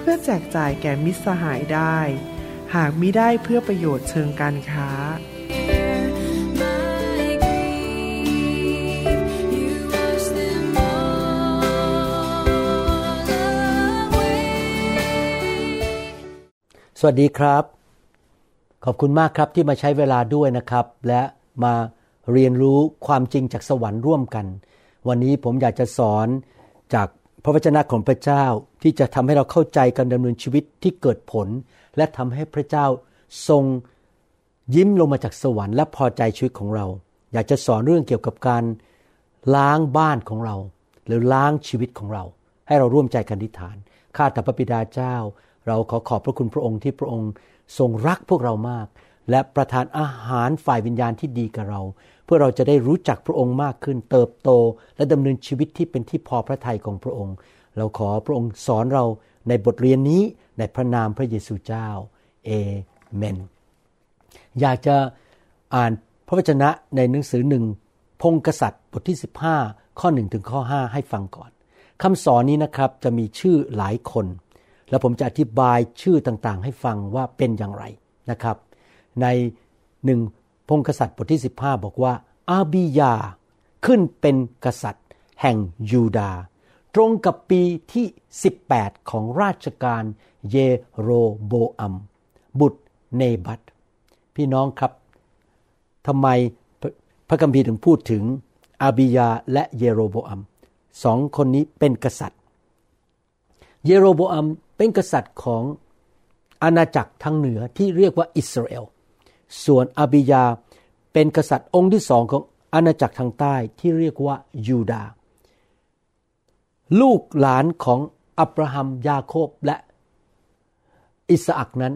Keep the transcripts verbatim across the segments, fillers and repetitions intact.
เพื่อแจกจ่ายแก่มิตรสหายได้หากมิได้เพื่อประโยชน์เชิงการค้าสวัสดีครับขอบคุณมากครับที่มาใช้เวลาด้วยนะครับและมาเรียนรู้ความจริงจากสวรรค์ร่วมกันวันนี้ผมอยากจะสอนจากพระวจนะของพระเจ้าที่จะทำให้เราเข้าใจการดำเนินชีวิตที่เกิดผลและทำให้พระเจ้าทรงยิ้มลงมาจากสวรรค์และพอใจชีวิตของเราอยากจะสอนเรื่องเกี่ยวกับการล้างบ้านของเราหรือล้างชีวิตของเราให้เราร่วมใจกันอธิษฐานข้าแต่พระบิดาเจ้าเราขอขอบพระคุณพระองค์ที่พระองค์ทรงรักพวกเรามากและประทานอาหารฝ่ายวิญญาณที่ดีกับเราเพื่อเราจะได้รู้จักพระองค์มากขึ้นเติบโตและดำเนินชีวิตที่เป็นที่พอพระทัยของพระองค์เราขอพระองค์สอนเราในบทเรียนนี้ในพระนามพระเยซูเจ้าเอเมนอยากจะอ่านพระวจนะในหนังสือหนึ่งพงศ์กษัตริย์บทที่สิบห้าข้อหนึ่งถึงข้อห้าให้ฟังก่อนคำสอนนี้นะครับจะมีชื่อหลายคนแล้วผมจะอธิบายชื่อต่างๆให้ฟังว่าเป็นอย่างไรนะครับในหนึ่งพงศ์กษัตริย์บทที่สิบห้าบอกว่าอาบียาขึ้นเป็นกษัตริย์แห่งยูดาห์ตรงกับปีที่สิบแปดของราชการเยโรโบอัมบุตรเนบัตพี่น้องครับทำไมพระคัมภีร์ถึงพูดถึงอาบียาและเยโรโบอัมสองคนนี้เป็นกษัตริย์เยโรโบอัมเป็นกษัตริย์ของอาณาจักรทางเหนือที่เรียกว่าอิสราเอลส่วนอาบียาเป็นกษัตริย์องค์ที่สองของอาณาจักรทางใต้ที่เรียกว่ายูดาห์ลูกหลานของอับราฮัมยาโคบและอิสอัคนั้น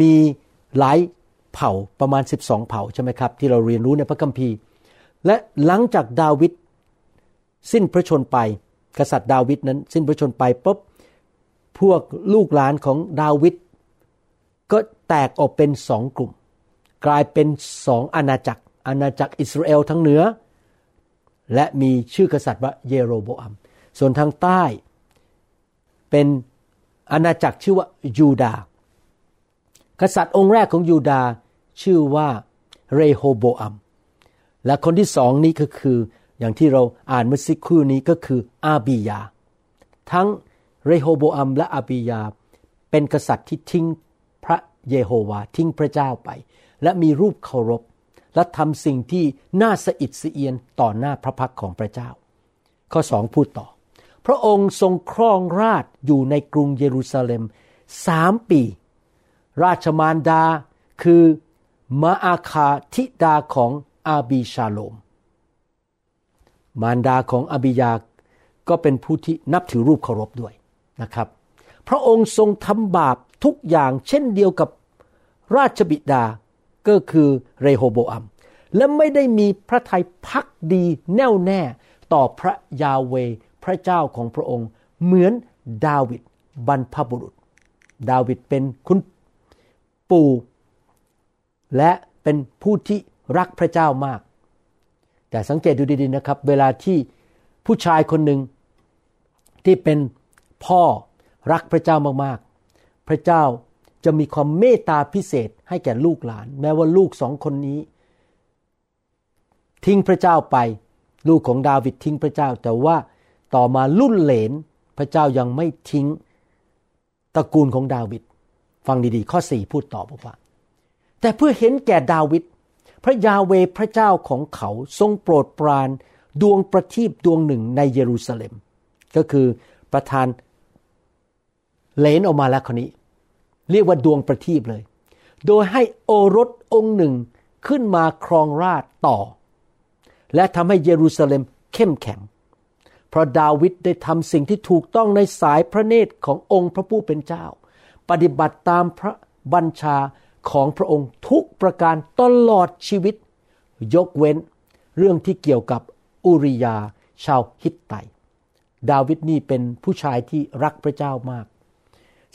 มีหลายเผ่าประมาณสิบสองเผ่าใช่ไหมครับที่เราเรียนรู้ในพระคัมภีร์และหลังจากดาวิดสิ้นพระชนม์ไปกษัตริย์ดาวิดนั้นสิ้นพระชนม์ไปปุ๊บพวกลูกหลานของดาวิดก็แตกออกเป็นสองกลุ่มกลายเป็นสองอาณาจักรอาณาจักรอิสราเอลทางเหนือและมีชื่อกษัตริย์ว่าเยโรโบอัมส่วนทางใต้เป็นอาณาจักรชื่อว่ายูดาห์กษัตริย์องค์แรกของยูดาห์ชื่อว่าเรโฮโบอัมและคนที่สองนี้ก็คืออย่างที่เราอ่านเมื่อสักครู่นี้ก็คืออาบียาทั้งเรโฮโบอัมและอาบียาเป็นกษัตริย์ที่ทิ้งพระเยโฮวาทิ้งพระเจ้าไปและมีรูปเคารพและทำสิ่งที่น่าสะอิดสะเอียนต่อหน้าพระพักของพระเจ้าข้อสองพูดต่อพระองค์ทรงครองราชย์อยู่ในกรุงเยรูซาเล็มสามปีราชมารดาคือมาอาคาธิดาของอาบีชาโลมมารดาของอาบียาก็เป็นผู้ที่นับถือรูปเคารพด้วยนะครับพระองค์ทรงทำบาปทุกอย่างเช่นเดียวกับราชบิดาก็คือเรโฮโบอัมและไม่ได้มีพระทัยภักดีแน่วแน่ต่อพระยาเวห์พระเจ้าของพระองค์เหมือนดาวิดบรรพบุรุษดาวิดเป็นคุณปู่และเป็นผู้ที่รักพระเจ้ามากแต่สังเกตดูดีๆนะครับเวลาที่ผู้ชายคนหนึ่งที่เป็นพ่อรักพระเจ้ามากๆพระเจ้าจะมีความเมตตาพิเศษให้แก่ลูกหลานแม้ว่าลูกสองคนนี้ทิ้งพระเจ้าไปลูกของดาวิดทิ้งพระเจ้าแต่ว่าต่อมารุ่นเหลนพระเจ้ายังไม่ทิ้งตระกูลของดาวิดฟังดีๆข้อสี่พูดต่อบอกว่าแต่เพื่อเห็นแก่ดาวิดพระยาเวห์พระเจ้าของเขาทรงโปรดปรานดวงประทีปดวงหนึ่งในเยรูซาเล็มก็คือประทานเลนออกมาแล้วคนนี้เรียกว่าดวงประทีปเลยโดยให้โอรสองค์หนึ่งขึ้นมาครองราชย์ต่อและทำให้เยรูซาเล็มเข้มแข็ง ราะดาวิดได้ทำสิ่งที่ถูกต้องในสายพระเนตรขององค์พระผู้เป็นเจ้าปฏิบัติตามพระบัญชาของพระองค์ทุกประการตลอดชีวิตยกเว้นเรื่องที่เกี่ยวกับอุริยาชาวฮิตไตดาวิดนี่เป็นผู้ชายที่รักพระเจ้ามาก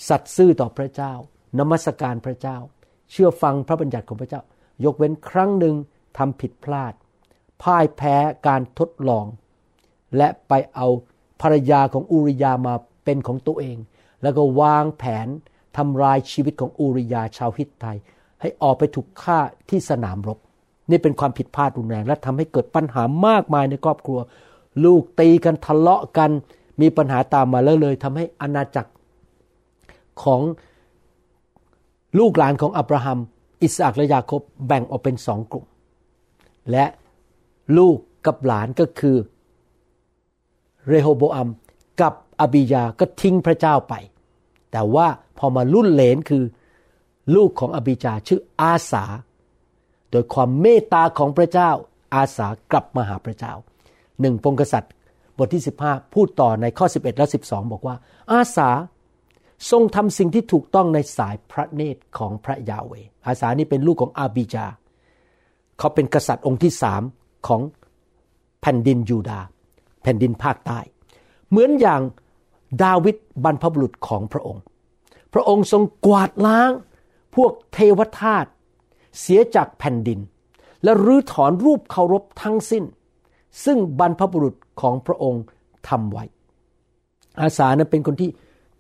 สัตย์ซื่อต่อพระเจ้านมัสการพระเจ้าเชื่อฟังพระบัญญัติของพระเจ้ายกเว้นครั้งหนึ่งทำผิดพลาดพ่ายแพ้การทดลองและไปเอาภรรยาของอูริยามาเป็นของตัวเองแล้วก็วางแผนทำลายชีวิตของอูริยาชาวฮิตไทให้ออกไปถูกฆ่าที่สนามรบนี่เป็นความผิดพลาดรุนแรงและทำให้เกิดปัญหามากมายในครอบครัวลูกตีกันทะเลาะกันมีปัญหาตามมาแล้วเลยทำให้อาณาจักรของลูกหลานของอับราฮัมอิสอัคและยาโคบแบ่งออกเป็นสองกลุ่มและลูกกับหลานก็คือเรโฮโบอัมกับอบียาก็ทิ้งพระเจ้าไปแต่ว่าพอมารุ่นเหลนคือลูกของอบียาชื่ออาสาโดยความเมตตาของพระเจ้าอาสากลับมาหาพระเจ้าหนึ่งพงศ์กษัตริย์บทที่สิบห้าพูดต่อในข้อสิบเอ็ดและสิบสองบอกว่าอาสาทรงทำสิ่งที่ถูกต้องในสายพระเนตรของพระยาเวห์อาสานี่เป็นลูกของอาบียาเขาเป็นกษัตริย์องค์ที่สามของแผ่นดินยูดาห์แผ่นดินภาคใต้เหมือนอย่างดาวิดบรรพบุรุษของพระองค์พระองค์ทรงกวาดล้างพวกเทวทาสเสียจากแผ่นดินและรื้อถอนรูปเคารพทั้งสิ้นซึ่งบรรพบุรุษของพระองค์ทำไว้อาสานั้นเป็นคนที่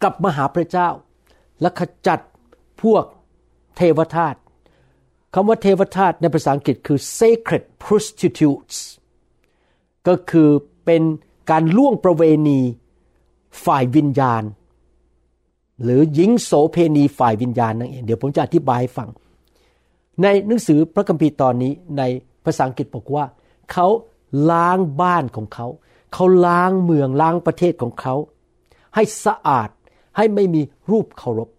กลับมาหาพระเจ้าและขจัดพวกเทวทาสคำว่าเทวทาสในภาษาอังกฤษคือ sacred prostitutes ก็คือเป็นการล่วงประเวณีฝ่ายวิญญาณหรือหญิงโสเภณีฝ่ายวิญญาณนั่นเองเดี๋ยวผมจะอธิบายให้ฟังในหนังสือพระคัมภีร์ตอนนี้ในภาษาอังกฤษบอกว่าเขาล้างบ้านของเขาเขาล้างเมืองล้างประเทศของเขาให้สะอาดให้ไม่มีรูปเคารพ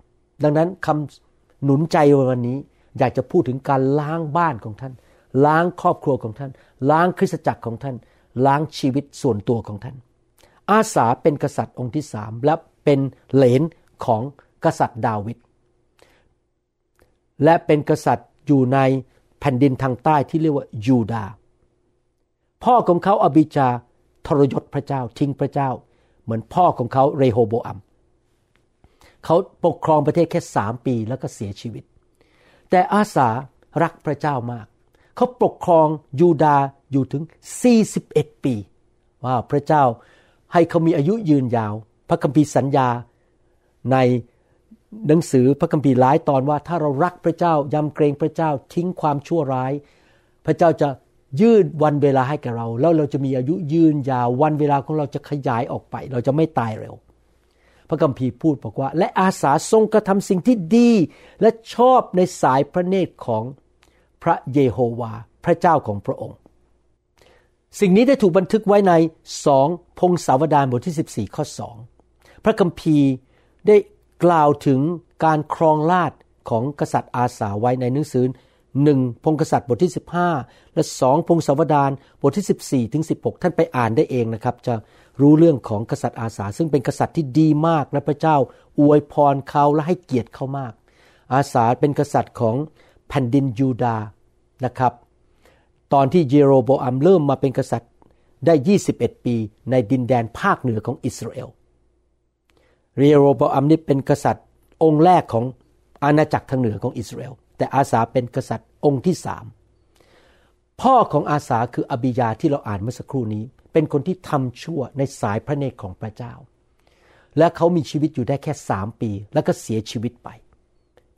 ดังนั้นคำหนุนใจวันนี้อยากจะพูดถึงการล้างบ้านของท่านล้างครอบครัวของท่านล้างคริสตจักรของท่านล้างชีวิตส่วนตัวของท่านอาสาเป็นกษัตริย์องค์ที่สามและเป็นเหลนของกษัตริย์ดาวิดและเป็นกษัตริย์อยู่ในแผ่นดินทางใต้ที่เรียกว่ายูดาห์พ่อของเขาอบีจาทรยศพระเจ้าทิ้งพระเจ้าเหมือนพ่อของเขาเรโฮโบอัมเขาปกครองประเทศแค่สามปีแล้วก็เสียชีวิตแต่อาสารักพระเจ้ามากเขาปกครองยูดาห์อยู่ถึงสี่สิบเอ็ดปีว้าวพระเจ้าให้เขามีอายุยืนยาวพระคัมภีร์สัญญาในหนังสือพระคัมภีร์หลายตอนว่าถ้าเรารักพระเจ้ายำเกรงพระเจ้าทิ้งความชั่วร้ายพระเจ้าจะยืดวันเวลาให้กับเราแล้วเราจะมีอายุยืนยาววันเวลาของเราจะขยายออกไปเราจะไม่ตายเร็วพระคัมภีร์พูดบอกว่าและอาสาทรงกระทำสิ่งที่ดีและชอบในสายพระเนตรของพระเยโฮวาห์พระเจ้าของพระองค์สิ่งนี้ได้ถูกบันทึกไว้ในสองพงศาวดารบทที่สิบสี่ข้อสองพระคัมภีร์ได้กล่าวถึงการครองราชย์ของกษัตริย์อาสาไว้ในหนังสือหนึ่งพงศ์กษัตริย์บทที่สิบห้าและสองพงศาวดารบทที่สิบสี่ถึงสิบหกท่านไปอ่านได้เองนะครับจะรู้เรื่องของกษัตริย์อาสาซึ่งเป็นกษัตริย์ที่ดีมากและพระเจ้าอวยพรเขาและให้เกียรติเขามากอาสาเป็นกษัตริย์ของแผ่นดินยูดาห์นะครับตอนที่เยโรโบอัมเริ่มมาเป็นกษัตริย์ได้ยี่สิบเอ็ดปีในดินแดนภาคเหนือของอิสราเอลเยโรโบอัมนี่เป็นกษัตริย์องค์แรกของอาณาจักรทางเหนือของอิสราเอลแต่อาสาเป็นกษัตริย์องค์ที่สามพ่อของอาสาคืออบียาที่เราอ่านเมื่อสักครู่นี้เป็นคนที่ทำชั่วในสายพระเนตรของพระเจ้าและเขามีชีวิตอยู่ได้แค่สามปีแล้วก็เสียชีวิตไป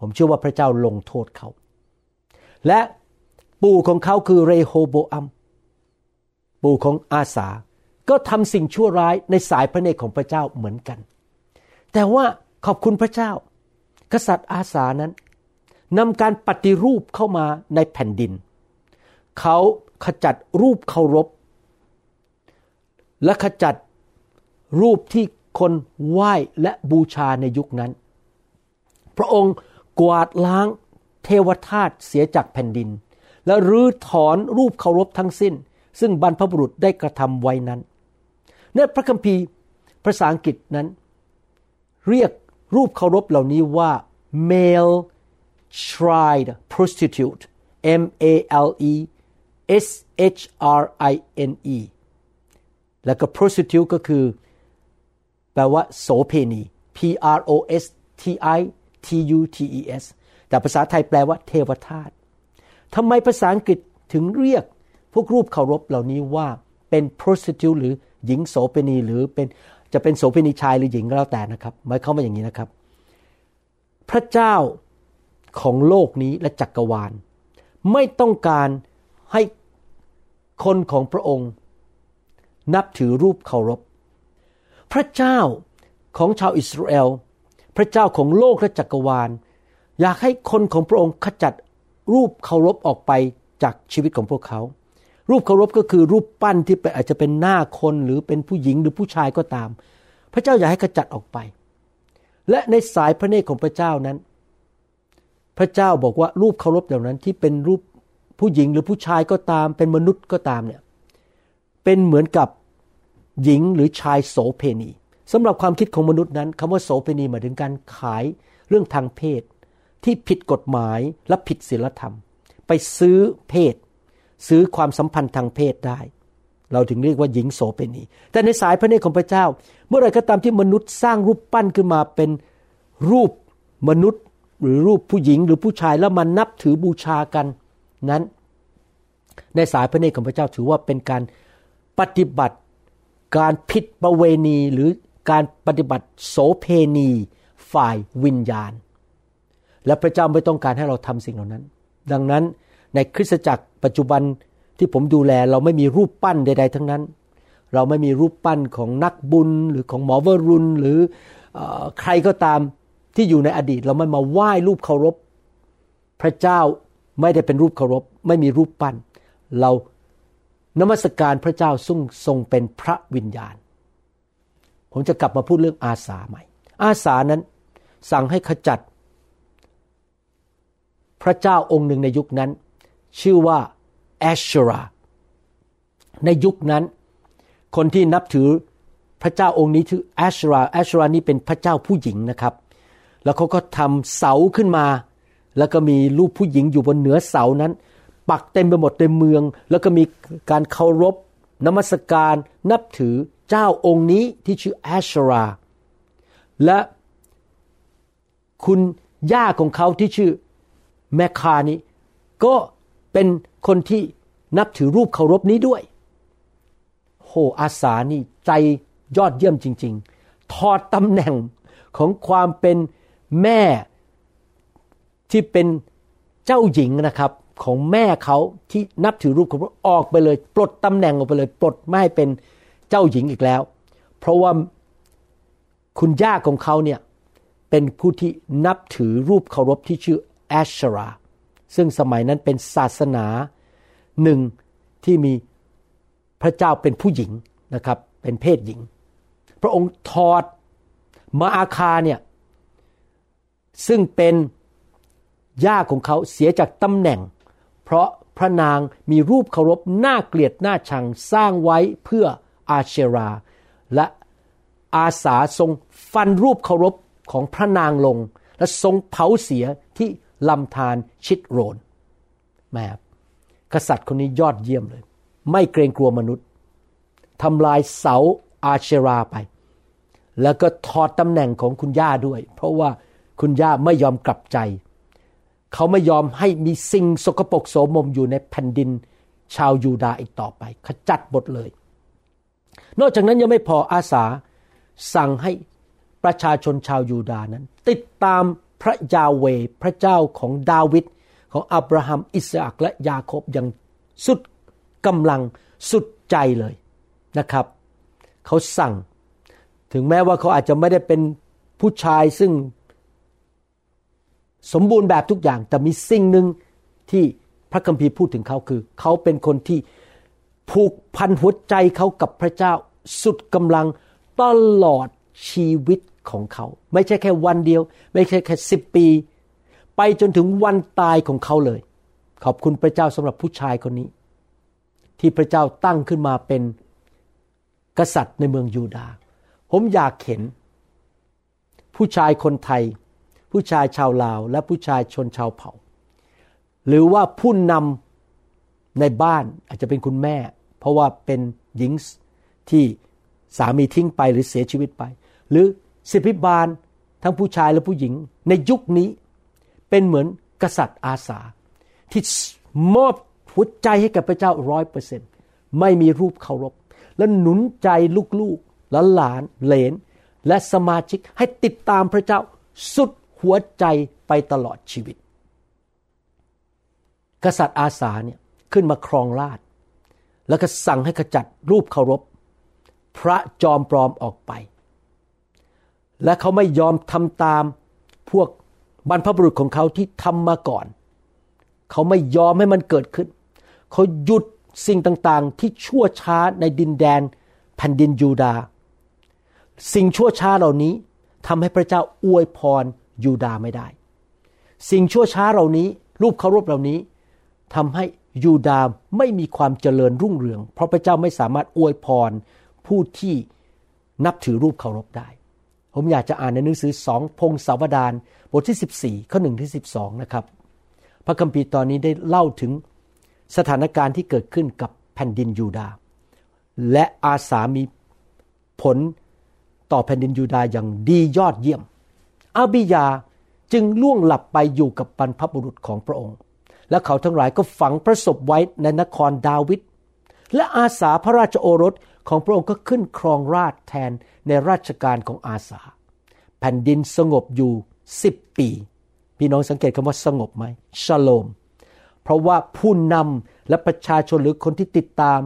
ผมเชื่อว่าพระเจ้าลงโทษเขาและปู่ของเขาคือเรโฮโบอัมปู่ของอาสาก็ทำสิ่งชั่วร้ายในสายพระเนตรของพระเจ้าเหมือนกันแต่ว่าขอบคุณพระเจ้ากษัตริย์อาสานั้นนำการปฏิรูปเข้ามาในแผ่นดินเขาขจัดรูปเคารพและขจัดรูปที่คนไหว้และบูชาในยุคนั้นพระองค์กวาดล้างเทวทาสเสียจากแผ่นดินและรื้อถอนรูปเคารพทั้งสิ้นซึ่งบรรพบุรุษได้กระทำไว้นั้น ในพระคัมภีร์ภาษาอังกฤษนั้นเรียกรูปเคารพเหล่านี้ว่า male shrine prostitute m a l e s h r i n e แล้วก็ prostitute ก็คือแปลว่าโสเภณี p r o s t i t u t e s แต่ภาษาไทยแปลว่าเทวทาสทำไมภาษาอังกฤษถึงเรียกพวกรูปเคารพเหล่านี้ว่าเป็น prostitute หรือหญิงโสเภณีหรือเป็นจะเป็นโสเภณีชายหรือหญิงก็แล้วแต่นะครับหมายความว่าอย่างนี้นะครับพระเจ้าของโลกนี้และจักรวาลไม่ต้องการให้คนของพระองค์นับถือรูปเคารพพระเจ้าของชาวอิสราเอลพระเจ้าของโลกและจักรวาลอยากให้คนของพระองค์ขจัดรูปเคารพออกไปจากชีวิตของพวกเขารูปเคารพก็คือรูปปั้นที่อาจจะเป็นหน้าคนหรือเป็นผู้หญิงหรือผู้ชายก็ตามพระเจ้าอยากให้ขจัดออกไปและในสายพระเนตรของพระเจ้านั้นพระเจ้าบอกว่ารูปเคารพเหล่านั้นที่เป็นรูปผู้หญิงหรือผู้ชายก็ตามเป็นมนุษย์ก็ตามเนี่ยเป็นเหมือนกับหญิงหรือชายโสเภณีสำหรับความคิดของมนุษย์นั้นคำว่าโสเภณีหมายถึงการขายเรื่องทางเพศที่ผิดกฎหมายและผิดศีลธรรมไปซื้อเพศซื้อความสัมพันธ์ทางเพศได้เราถึงเรียกว่าหญิงโสเภณีแต่ในสายพระเนตรของพระเจ้าเมื่อไหร่ก็ตามที่มนุษย์สร้างรูปปั้นขึ้นมาเป็นรูปมนุษย์หรือรูปผู้หญิงหรือผู้ชายแล้วมานับถือบูชากันนั้นในสายพระเนตรของพระเจ้าถือว่าเป็นการปฏิบัติการผิดประเวณีหรือการปฏิบัติโสเภณีฝ่ายวิญญาณและพระเจ้าไม่ต้องการให้เราทำสิ่งเหล่านั้นดังนั้นในคริสตจักรปัจจุบันที่ผมดูแลเราไม่มีรูปปั้นใดๆทั้งนั้นเราไม่มีรูปปั้นของนักบุญหรือของหมอวรุณหรือใครก็ตามที่อยู่ในอดีตเราไม่มาไหว้รูปเคารพพระเจ้าไม่ได้เป็นรูปเคารพไม่มีรูปปั้นเรานมัสการพระเจ้าซึ่งทรงเป็นพระวิญญาณผมจะกลับมาพูดเรื่องอาสาใหม่อาสานั้นสั่งให้ขจัดพระเจ้าองค์หนึ่งในยุคนั้นชื่อว่าแอชเชราในยุคนั้นคนที่นับถือพระเจ้าองค์นี้ชื่อแอชเชราแอชเชรานี่เป็นพระเจ้าผู้หญิงนะครับแล้วเขาก็ทำเสาขึ้นมาแล้วก็มีรูปผู้หญิงอยู่บนเหนือเสานั้นปักเต็มไปหมดในเมืองแล้วก็มีการเคารพนมัสการนับถือเจ้าองค์นี้ที่ชื่อแอชเชราและคุณย่าของเขาที่ชื่อแมคคานี้ก็เป็นคนที่นับถือรูปเคารพนี้ด้วยโหอาสานี่ใจยอดเยี่ยมจริงๆถอดตำแหน่งของความเป็นแม่ที่เป็นเจ้าหญิงนะครับของแม่เขาที่นับถือรูปเคารพออกไปเลยปลดตำแหน่งออกไปเลยปลดไม่ให้เป็นเจ้าหญิงอีกแล้วเพราะว่าคุณย่าของเขาเนี่ยเป็นผู้ที่นับถือรูปเคารพที่ชื่อแอชเชราซึ่งสมัยนั้นเป็นศาสนาหนึ่งที่มีพระเจ้าเป็นผู้หญิงนะครับเป็นเพศหญิงพระองค์ถอดมาอาคาเนี่ยซึ่งเป็นย่าของเขาเสียจากตำแหน่งเพราะพระนางมีรูปเคารพน่าเกลียดน่าชังสร้างไว้เพื่ออาเชราและอาสาทรงฟันรูปเคารพของพระนางลงและทรงเผาเสียที่ลำธารชิดโรนแม่กษัตริย์คนนี้ยอดเยี่ยมเลยไม่เกรงกลัวมนุษย์ทำลายเสาอาเชราไปแล้วก็ถอดตำแหน่งของคุณย่าด้วยเพราะว่าคุณย่าไม่ยอมกลับใจเขาไม่ยอมให้มีสิ่งสกปรกโสมมอยู่ในแผ่นดินชาวยูดาห์อีกต่อไปขจัดหมดเลยนอกจากนั้นยังไม่พออาสาสั่งให้ประชาชนชาวยูดาห์นั้นติดตามพระยาเวห์พระเจ้าของดาวิดของอับราฮัมอิสอัคและยาโคบอย่างสุดกำลังสุดใจเลยนะครับเขาสั่งถึงแม้ว่าเขาอาจจะไม่ได้เป็นผู้ชายซึ่งสมบูรณ์แบบทุกอย่างแต่มีสิ่งหนึ่งที่พระคัมภีร์พูดถึงเขาคือเขาเป็นคนที่ผูกพันหัวใจเขากับพระเจ้าสุดกำลังตลอดชีวิตของเขาไม่ใช่แค่วันเดียวไม่ใช่แค่สิบปีไปจนถึงวันตายของเขาเลยขอบคุณพระเจ้าสำหรับผู้ชายคนนี้ที่พระเจ้าตั้งขึ้นมาเป็น กษัตริย์ในเมืองยูดาห์ผมอยากเห็นผู้ชายคนไทยผู้ชายชาวลาวและผู้ชายชนชาวเผ่าหรือว่าผู้นำในบ้านอาจจะเป็นคุณแม่เพราะว่าเป็นหญิงที่สามีทิ้งไปหรือเสียชีวิตไปหรือสิทธิบาลทั้งผู้ชายและผู้หญิงในยุคนี้เป็นเหมือนกษัตริย์อาสาที่มอบหัวใจให้กับพระเจ้า ร้อยเปอร์เซ็นต์ ไม่มีรูปเคารพและหนุนใจลูกๆและหลานเหลนและสมาชิกให้ติดตามพระเจ้าสุดหัวใจไปตลอดชีวิตกษัตริย์อาสาเนี่ยขึ้นมาครองราชย์แล้วก็สั่งให้ขจัดรูปเคารพพระจอมปลอมออกไปและเขาไม่ยอมทำตามพวกบรรพบุรุษของเขาที่ทำมาก่อนเขาไม่ยอมให้มันเกิดขึ้นเขาหยุดสิ่งต่างๆที่ชั่วช้าในดินแดนแผ่นดินยูดาห์สิ่งชั่วช้าเหล่านี้ทำให้พระเจ้าอวยพรยูดาห์ไม่ได้สิ่งชั่วช้าเหล่านี้รูปเคารพเหล่านี้ทำให้ยูดาห์ไม่มีความเจริญรุ่งเรืองเพราะพระเจ้าไม่สามารถอวยพรผู้ที่นับถือรูปเคารพได้ผมอยากจะอ่านในหนังสือสองพงศาวดารบทที่สิบสี่ข้อหนึ่งถึงสิบสองนะครับพระคัมภีร์ตอนนี้ได้เล่าถึงสถานการณ์ที่เกิดขึ้นกับแผ่นดินยูดาห์และอาสามีผลต่อแผ่นดินยูดาห์อย่างดียอดเยี่ยมอาบิยาจึงล่วงหลับไปอยู่กับบรรพบุรุษของพระองค์และเขาทั้งหลายก็ฝังพระศพไว้ในนครดาวิดและอาสาพระราชโอรสของพระองค์ก็ขึ้นครองราชย์แทนในราชการของอาสาแผ่นดินสงบอยู่สิบปีพี่น้องสังเกตคำว่าสงบไหมชโลมเพราะว่าผู้นำและประชาชนหรือคนที่ติดตาม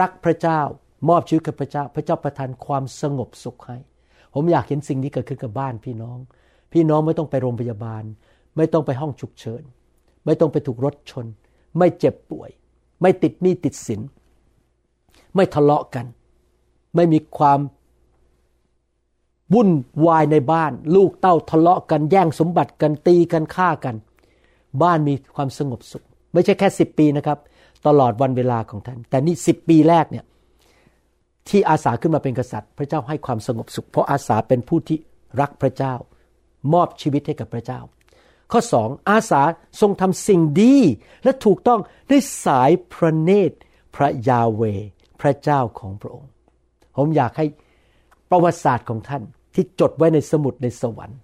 รักพระเจ้ามอบชีวิตกับพระเจ้าพระเจ้าประทานความสงบสุขให้ผมอยากเห็นสิ่งนี้เกิดขึ้นกับบ้านพี่น้องพี่น้องไม่ต้องไปโรงพยาบาลไม่ต้องไปห้องฉุกเฉินไม่ต้องไปถูกรถชนไม่เจ็บป่วยไม่ติดหนี้ติดสินไม่ทะเลาะกันไม่มีความวุ่นวายในบ้านลูกเต้าทะเลาะกันแย่งสมบัติกันตีกันฆ่ากันบ้านมีความสงบสุขไม่ใช่แค่สิบปีนะครับตลอดวันเวลาของท่านแต่นี่สิบปีแรกเนี่ยที่อาสาขึ้นมาเป็นกษัตริย์พระเจ้าให้ความสงบสุขเพราะอาสาเป็นผู้ที่รักพระเจ้ามอบชีวิตให้กับพระเจ้าข้อสองอาสาทรงทำสิ่งดีและถูกต้องด้วยสายพระเนตรพระยาห์เวห์พระเจ้าของพระองค์ผมอยากให้ประวัติศาสตร์ของท่านที่จดไว้ในสมุดในสวรรค์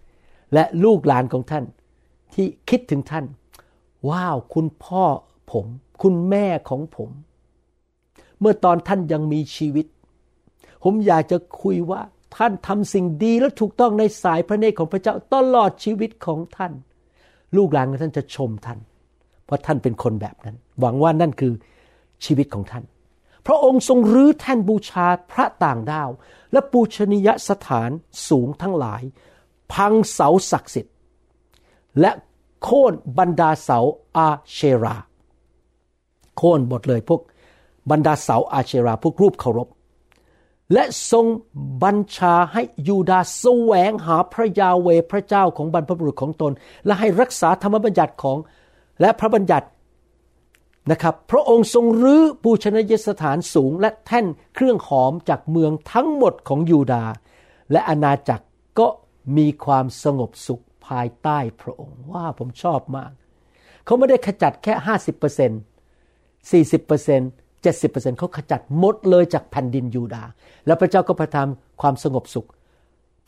และลูกหลานของท่านที่คิดถึงท่านว้าวคุณพ่อผมคุณแม่ของผมเมื่อตอนท่านยังมีชีวิตผมอยากจะคุยว่าท่านทำสิ่งดีและถูกต้องในสายพระเนตรของพระเจ้าตลอดชีวิตของท่านลูกหลานของท่านจะชมท่านเพราะท่านเป็นคนแบบนั้นหวังว่านั่นคือชีวิตของท่านพระองค์ทรงรื้อแท่นบูชาพระต่างดาวและปูชนียสถานสูงทั้งหลายพังเสาศักดิ์สิทธิ์และโค่นบรรดาเสาอาเชราโค่นหมดเลยพวกบรรดาเสาอาเชราพวกรูปเคารพและทรงบัญชาให้ยูดาห์แสวงหาพระยาห์เวห์พระเจ้าของบรรพบุรุษของตนและให้รักษาธรรมบัญญัติของและพระบัญญัตินะครับพระองค์ทรงรื้อปูชนียสถานสูงและแท่นเครื่องหอมจากเมืองทั้งหมดของยูดาห์และอาณาจักรก็มีความสงบสุขภายใต้พระองค์ว่าผมชอบมากเขาไม่ได้ขจัดแค่ ห้าสิบเปอร์เซ็นต์ สี่สิบเปอร์เซ็นต์เจ็ดสิบเปอร์เซ็นต์ เขาขจัดหมดเลยจากแผ่นดินยูดาห์และพระเจ้าก็ประทานความสงบสุข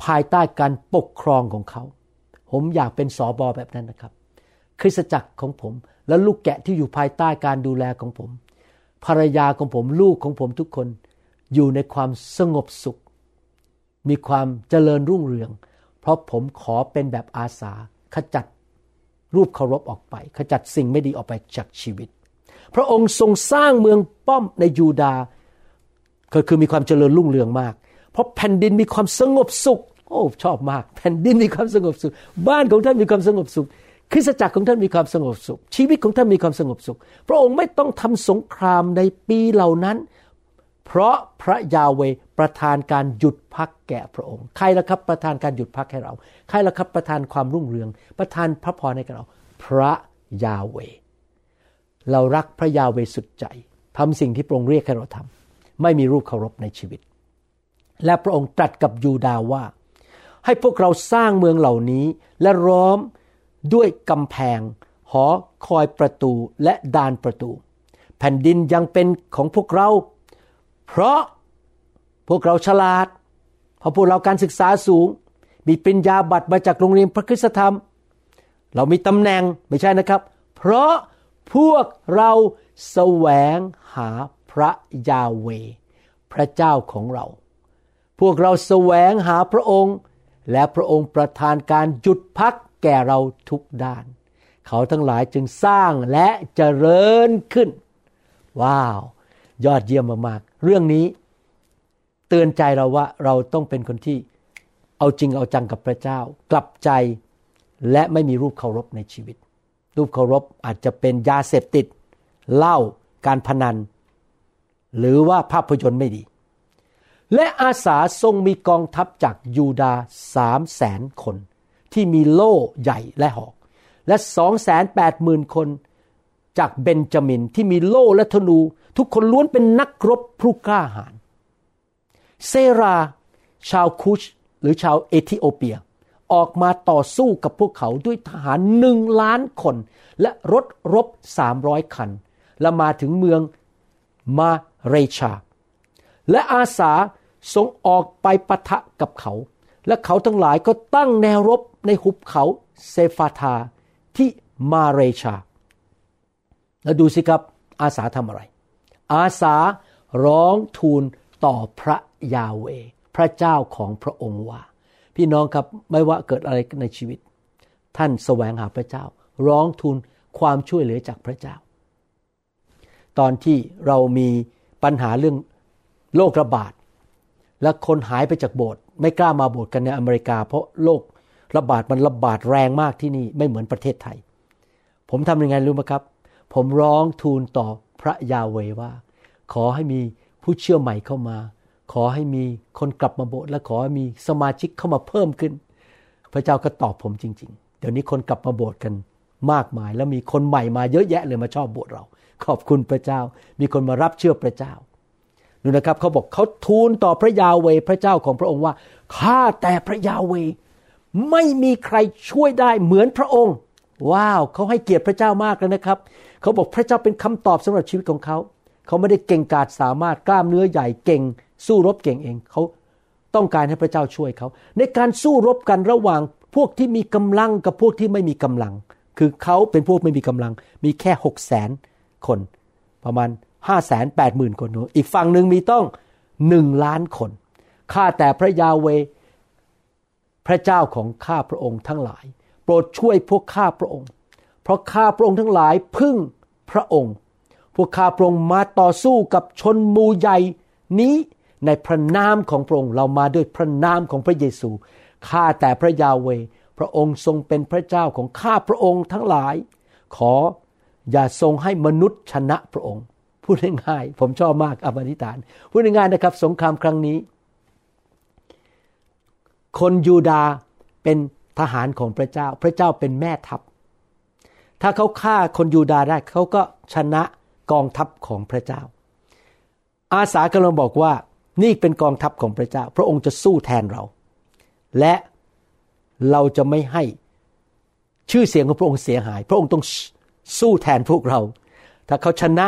ภายใต้การปกครองของเขาผมอยากเป็นสบแบบนั้นนะครับคริสตจักรของผมและลูกแกะที่อยู่ภายใต้การดูแลของผมภรรยาของผมลูกของผมทุกคนอยู่ในความสงบสุขมีความเจริญรุ่งเรืองเพราะผมขอเป็นแบบอาสาขจัดรูปเคารพออกไปขจัดสิ่งไม่ดีออกไปจากชีวิตพระองค์ทรงสร้างเมืองป้อมในยูดาห์ก็คือมีความเจริญรุ่งเรืองมากเพราะแผ่นดินมีความสงบสุขโอ้ชอบมากแผ่นดินมีความสงบสุขบ้านของท่านมีความสงบสุขคริสตจักรของท่านมีความสงบสุขชีวิตของท่านมีความสงบสุขพระองค์ไม่ต้องทำสงครามในปีเหล่านั้นเพราะพระยาห์เวห์ประทานการหยุดพักแก่พระองค์ใครล่ะครับประทานการหยุดพักให้เราใครล่ะครับประทานความรุ่งเรืองประทานพระพรให้กับเราพระยาห์เวห์เรารักพระยาห์เวห์สุดใจทำสิ่งที่พระองค์เรียกให้เราทำไม่มีรูปเคารพในชีวิต และพระองค์ตรัสกับยูดาห์ว่าให้พวกเราสร้างเมืองเหล่านี้และล้อมด้วยกำแพงหอคอยประตูและด่านประตูแผ่นดินยังเป็นของพวกเราเพราะพวกเราฉลาดเพราะพวกเราการศึกษาสูงมีปริญญาบัตรมาจากโรงเรียนพระคริสตธรรมเรามีตำแหน่งไม่ใช่นะครับเพราะพวกเราแสวงหาพระยาเวห์พระเจ้าของเราพวกเราแสวงหาพระองค์และพระองค์ประทานการหยุดพักแก่เราทุกด้านเขาทั้งหลายจึงสร้างและเจริญขึ้นว้าวยอดเยี่ยมมากๆเรื่องนี้เตือนใจเราว่าเราต้องเป็นคนที่เอาจริงเอาจังกับพระเจ้ากลับใจและไม่มีรูปเคารพในชีวิตรูปเคารพอาจจะเป็นยาเสพติดเหล้าการพนันหรือว่าภาพยนตร์ไม่ดีและอาสาทรงมีกองทัพจากยูดาห์ สามแสน คนที่มีโล่ใหญ่และหอกและ สองแสนแปดหมื่น คนจากเบนจามินที่มีโล่และธนูทุกคนล้วนเป็นนักรบผู้กล้าหาญเซราชาวคุชหรือชาวเอธิโอเปียออกมาต่อสู้กับพวกเขาด้วยทหารหนึ่งล้านคนและรถรบสามร้อยคันและมาถึงเมืองมาเรชาและอาสาทรงออกไปปะทะกับเขาและเขาทั้งหลายก็ตั้งแนวรบในหุบเขาเซฟาทาที่มาเรชาแล้วดูสิครับอาสาทำอะไรอาสาร้องทูลต่อพระยาเวห์พระเจ้าของพระองค์ว่าพี่น้องครับไม่ว่าเกิดอะไรในชีวิตท่านแสวงหาพระเจ้าร้องทูลความช่วยเหลือจากพระเจ้าตอนที่เรามีปัญหาเรื่องโรคระบาดและคนหายไปจากโบสถ์ไม่กล้ามาโบสถ์กันในอเมริกาเพราะโรคระบาดมันระบาดแรงมากที่นี่ไม่เหมือนประเทศไทยผมทำยังไงรู้ไหมครับผมร้องทูลต่อพระยาเวห์ว่าขอให้มีผู้เชื่อใหม่เข้ามาขอให้มีคนกลับมาโบสถ์และขอให้มีสมาชิกเข้ามาเพิ่มขึ้นพระเจ้าก็ตอบผมจริงๆเดี๋ยวนี้คนกลับมาโบสถ์กันมากมายแล้วมีคนใหม่มาเยอะแยะเลยมาชอบโบสถ์เราขอบคุณพระเจ้ามีคนมารับเชื่อพระเจ้าดูนะครับเขาบอกเขาทูลต่อพระยาเวห์พระเจ้าของพระองค์ว่าข้าแต่พระยาเวห์ไม่มีใครช่วยได้เหมือนพระองค์ว้าวเขาให้เกียรติพระเจ้ามากเลยนะครับเขาบอกพระเจ้าเป็นคำตอบสำหรับชีวิตของเขาเขาไม่ได้เก่งกาจสามารถกล้ามเนื้อใหญ่เก่งสู้รบเก่งเองเขาต้องการให้พระเจ้าช่วยเขาในการสู้รบกันระหว่างพวกที่มีกำลังกับพวกที่ไม่มีกำลังคือเขาเป็นพวกไม่มีกำลังมีแค่ หกแสน คนประมาณ ห้าแสนแปดหมื่น คนอีกฝั่งนึงมีต้องหนึ่งล้านคนข้าแต่พระยาเวห์พระเจ้าของข้าพระองค์ทั้งหลายโปรดช่วยพวกข้าพระองค์เพราะข้าพระองค์ทั้งหลายพึ่งพระองค์พวกข้าพระองค์มาต่อสู้กับชนหมู่ใหญ่นี้ในพระนามของพระองค์เรามาด้วยพระนามของพระเยซูข้าแต่พระยาเวห์พระองค์ทรงเป็นพระเจ้าของข้าพระองค์ทั้งหลายขออย่าทรงให้มนุษย์ชนะพระองค์พูดง่ายๆผมชอบมากอธิษฐานพูดง่ายๆนะครับสงครามครั้งนี้คนยูดาห์เป็นทหารของพระเจ้าพระเจ้าเป็นแม่ทัพถ้าเขาฆ่าคนยูดาห์ได้เขาก็ชนะกองทัพของพระเจ้าอาสากำลังบอกว่านี่เป็นกองทัพของพระเจ้าพระองค์จะสู้แทนเราและเราจะไม่ให้ชื่อเสียงของพระองค์เสียหายพระองค์ต้องสู้แทนพวกเราถ้าเขาชนะ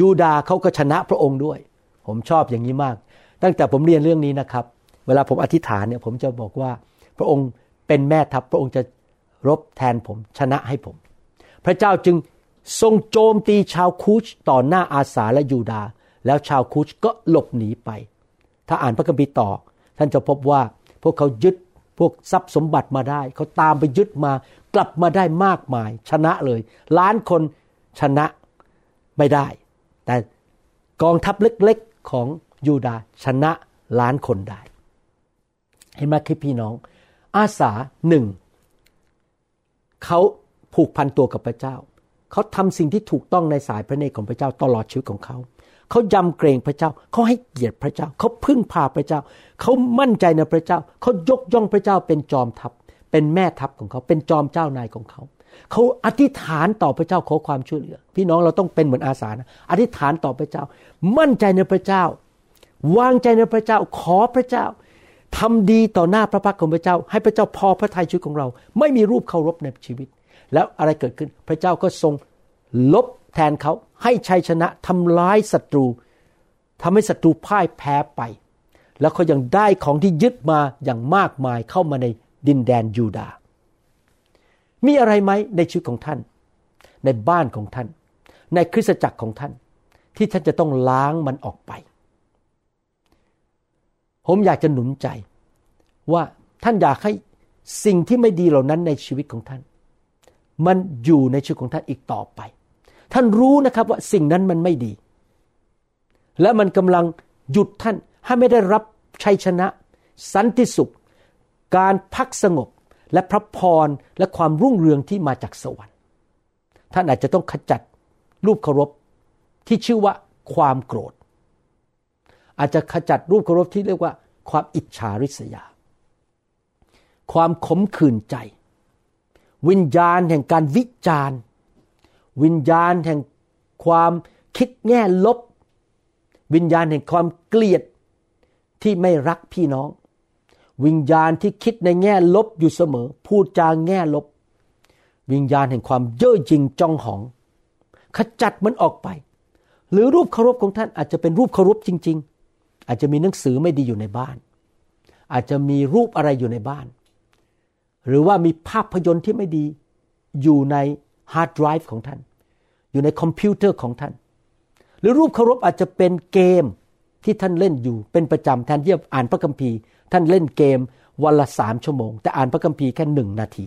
ยูดาห์เขาก็ชนะพระองค์ด้วยผมชอบอย่างนี้มากตั้งแต่ผมเรียนเรื่องนี้นะครับเวลาผมอธิษฐานเนี่ยผมจะบอกว่าพระองค์เป็นแม่ทัพพระองค์จะรบแทนผมชนะให้ผมพระเจ้าจึงทรงโจมตีชาวคูชต่อหน้าอาสาและยูดาห์แล้วชาวคูชก็หลบหนีไปถ้าอ่านพระคัมภีร์ต่อท่านจะพบว่าพวกเขายึดพวกทรัพย์สมบัติมาได้เขาตามไปยึดมากลับมาได้มากมายชนะเลยล้านคนชนะไม่ได้แต่กองทัพเล็กๆของยูดาห์ชนะล้านคนได้เห็นไหมครับพี่น้องอาสาหนึ่งเขาผูกพันตัวกับพระเจ้าเขาทำสิ่งที่ถูกต้องในสายพระเนตรของพระเจ้าตลอดชีวิตของเขาเขายำเกรงพระเจ้าเขาให้เกียรติพระเจ้าเขาพึ่งพาพระเจ้าเขามั่นใจในพระเจ้าเขายกย่องพระเจ้าเป็นจอมทัพเป็นแม่ทัพของเขาเป็นจอมเจ้านายของเขาเขาอธิษฐานต่อพระเจ้าขอความช่วยเหลือพี่น้องเราต้องเป็นเหมือนอาสานะอธิษฐานต่อพระเจ้ามั่นใจในพระเจ้า วางใจในพระเจ้าขอพระเจ้าทำดีต่อหน้าพระพักของพระเจ้าให้พระเจ้าพอพระทัยชีวิตของเราไม่มีรูปเคารพในชีวิตแล้วอะไรเกิดขึ้นพระเจ้าก็ทรงลบแทนเขาให้ชัยชนะทำร้ายศัตรูทำให้ศัตรูพ่ายแพ้ไปแล้วเขายังได้ของที่ยึดมาอย่างมากมายเข้ามาในดินแดนยูดาห์มีอะไรไหมในชีวิตของท่านในบ้านของท่านในคริสตจักรของท่านที่ท่านจะต้องล้างมันออกไปผมอยากจะหนุนใจว่าท่านอยากให้สิ่งที่ไม่ดีเหล่านั้นในชีวิตของท่านมันอยู่ในชีวิตของท่านอีกต่อไปท่านรู้นะครับว่าสิ่งนั้นมันไม่ดีและมันกำลังหยุดท่านให้ไม่ได้รับชัยชนะสันติสุขการพักสงบและพระพรและความรุ่งเรืองที่มาจากสวรรค์ท่านอาจจะต้องขจัดรูปเคารพที่ชื่อว่าความโกรธอาจจะขจัดรูปเคารพที่เรียกว่าความอิจฉาริษยาความขมขื่นใจวิญญาณแห่งการวิจารณ์วิญญาณแห่งความคิดแง่ลบวิญญาณแห่งความเกลียดที่ไม่รักพี่น้องวิญญาณที่คิดในแง่ลบอยู่เสมอพูดจาแง่ลบวิญญาณแห่งความเย่อหยิ่งจองหองขจัดมันออกไปหรือรูปเคารพของท่านอาจจะเป็นรูปเคารพจริงๆอาจจะมีหนังสือไม่ดีอยู่ในบ้านอาจจะมีรูปอะไรอยู่ในบ้านหรือว่ามีภาพยนตร์ที่ไม่ดีอยู่ในฮาร์ดไดรฟ์ของท่านอยู่ในคอมพิวเตอร์ของท่านหรือรูปเคารพอาจจะเป็นเกมที่ท่านเล่นอยู่เป็นประจำแทนที่จะอ่านพระคัมภีร์ท่านเล่นเกมวันละสามชั่วโมงแต่อ่านพระคัมภีร์แค่หนึ่งนาที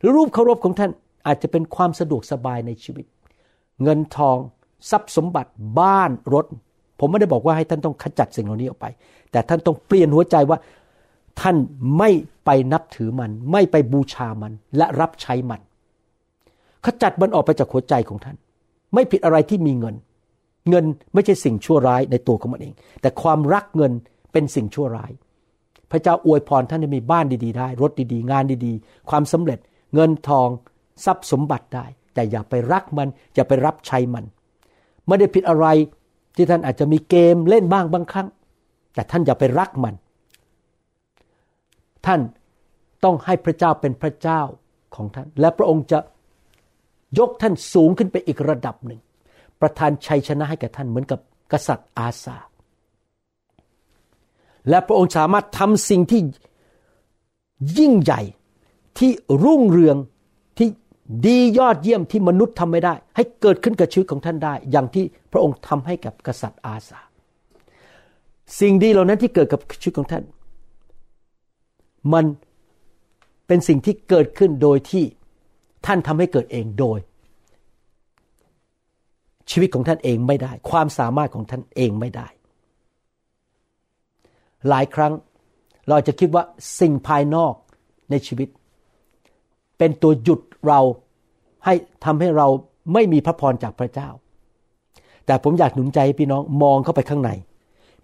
หรือรูปเคารพของท่านอาจจะเป็นความสะดวกสบายในชีวิตเงินทองทรัพย์สมบัติบ้านรถผมไม่ได้บอกว่าให้ท่านต้องขจัดสิ่งเหล่านี้ออกไปแต่ท่านต้องเปลี่ยนหัวใจว่าท่านไม่ไปนับถือมันไม่ไปบูชามันและรับใช้มันขจัดมันออกไปจากหัวใจของท่านไม่ผิดอะไรที่มีเงินเงินไม่ใช่สิ่งชั่วร้ายในตัวของมันเองแต่ความรักเงินเป็นสิ่งชั่วร้ายพระเจ้าอวยพรท่านให้มีบ้านดีๆได้รถดีๆงานดีๆความสำเร็จเงินทองทรัพย์สมบัติได้แต่อย่าไปรักมันอย่าไปรับใช้มันไม่ได้ผิดอะไรที่ท่านอาจจะมีเกมเล่นบ้างบางครั้งแต่ท่านอย่าไปรักมันท่านต้องให้พระเจ้าเป็นพระเจ้าของท่านและพระองค์จะยกท่านสูงขึ้นไปอีกระดับหนึ่งประทานชัยชนะให้แก่ท่านเหมือนกับกษัตริย์อาสาและพระองค์สามารถทำสิ่งที่ยิ่งใหญ่ที่รุ่งเรืองที่ดียอดเยี่ยมที่มนุษย์ทำไม่ได้ให้เกิดขึ้นกับชีวิตของท่านได้อย่างที่พระองค์ทำให้กับกษัตริย์อาสาสิ่งดีเหล่านั้นที่เกิดกับชีวิตของท่านมันเป็นสิ่งที่เกิดขึ้นโดยที่ท่านทำให้เกิดเองโดยชีวิตของท่านเองไม่ได้ความสามารถของท่านเองไม่ได้หลายครั้งเราจะคิดว่าสิ่งภายนอกในชีวิตเป็นตัวหยุดเราให้ทำให้เราไม่มีพระพรจากพระเจ้าแต่ผมอยากหนุนใจให้พี่น้องมองเข้าไปข้างใน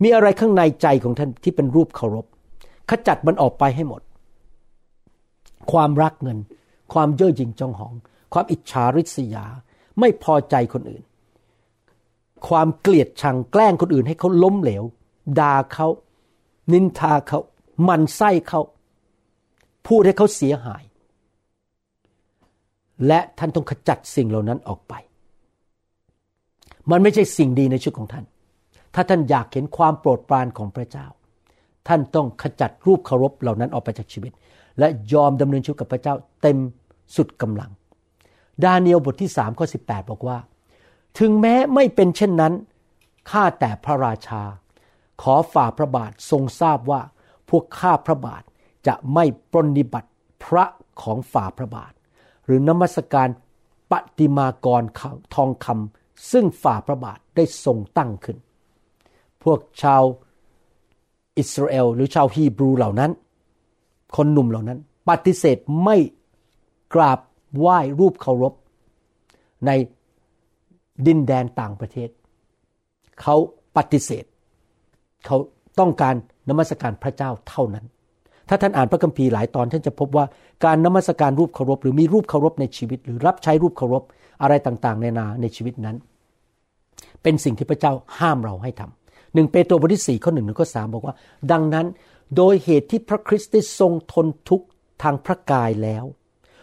มีอะไรข้างในใจของท่านที่เป็นรูปเคารพขจัดมันออกไปให้หมดความรักเงินความเย่อหยิ่งจองหองความอิจฉาริษยาไม่พอใจคนอื่นความเกลียดชังแกล้งคนอื่นให้เขาล้มเหลวด่าเขานินทาเขาหมั่นไส้เขาพูดให้เขาเสียหายและท่านต้องขจัดสิ่งเหล่านั้นออกไปมันไม่ใช่สิ่งดีในชีวิตของท่านถ้าท่านอยากเห็นความโปรดปรานของพระเจ้าท่านต้องขจัดรูปเคารพเหล่านั้นออกไปจากชีวิตและยอมดำเนินชีวิตกับพระเจ้าเต็มสุดกำลังดาเนียลบทที่สามข้อสิบแปดบอกว่าถึงแม้ไม่เป็นเช่นนั้นข้าแต่พระราชาขอฝ่าพระบาททรงทราบว่าพวกข้าพระบาทจะไม่ปรนนิบัติพระของฝ่าพระบาทหรือนมัสการปฏิมากรทองคำซึ่งฝ่าพระบาทได้ทรงตั้งขึ้นพวกชาวอิสราเอลหรือชาวฮีบรูเหล่านั้นคนหนุ่มเหล่านั้นปฏิเสธไม่กราบไหว้รูปเคารพในดินแดนต่างประเทศเขาปฏิเสธเขาต้องการนมัสการพระเจ้าเท่านั้นถ้าท่านอ่านพระคัมภีร์หลายตอนท่านจะพบว่าการนมัสการรูปเคารพหรือมีรูปเคารพในชีวิตหรือรับใช้รูปเคารพอะไรต่างๆนานาในชีวิตนั้นเป็นสิ่งที่พระเจ้าห้ามเราให้ทำ หนึ่งเปโตรบทที่สี่ข้อหนึ่งถึงข้อสามบอกว่าดังนั้นโดยเหตุที่พระคริสต์ได้ทรงทนทุกข์ทางพระกายแล้ว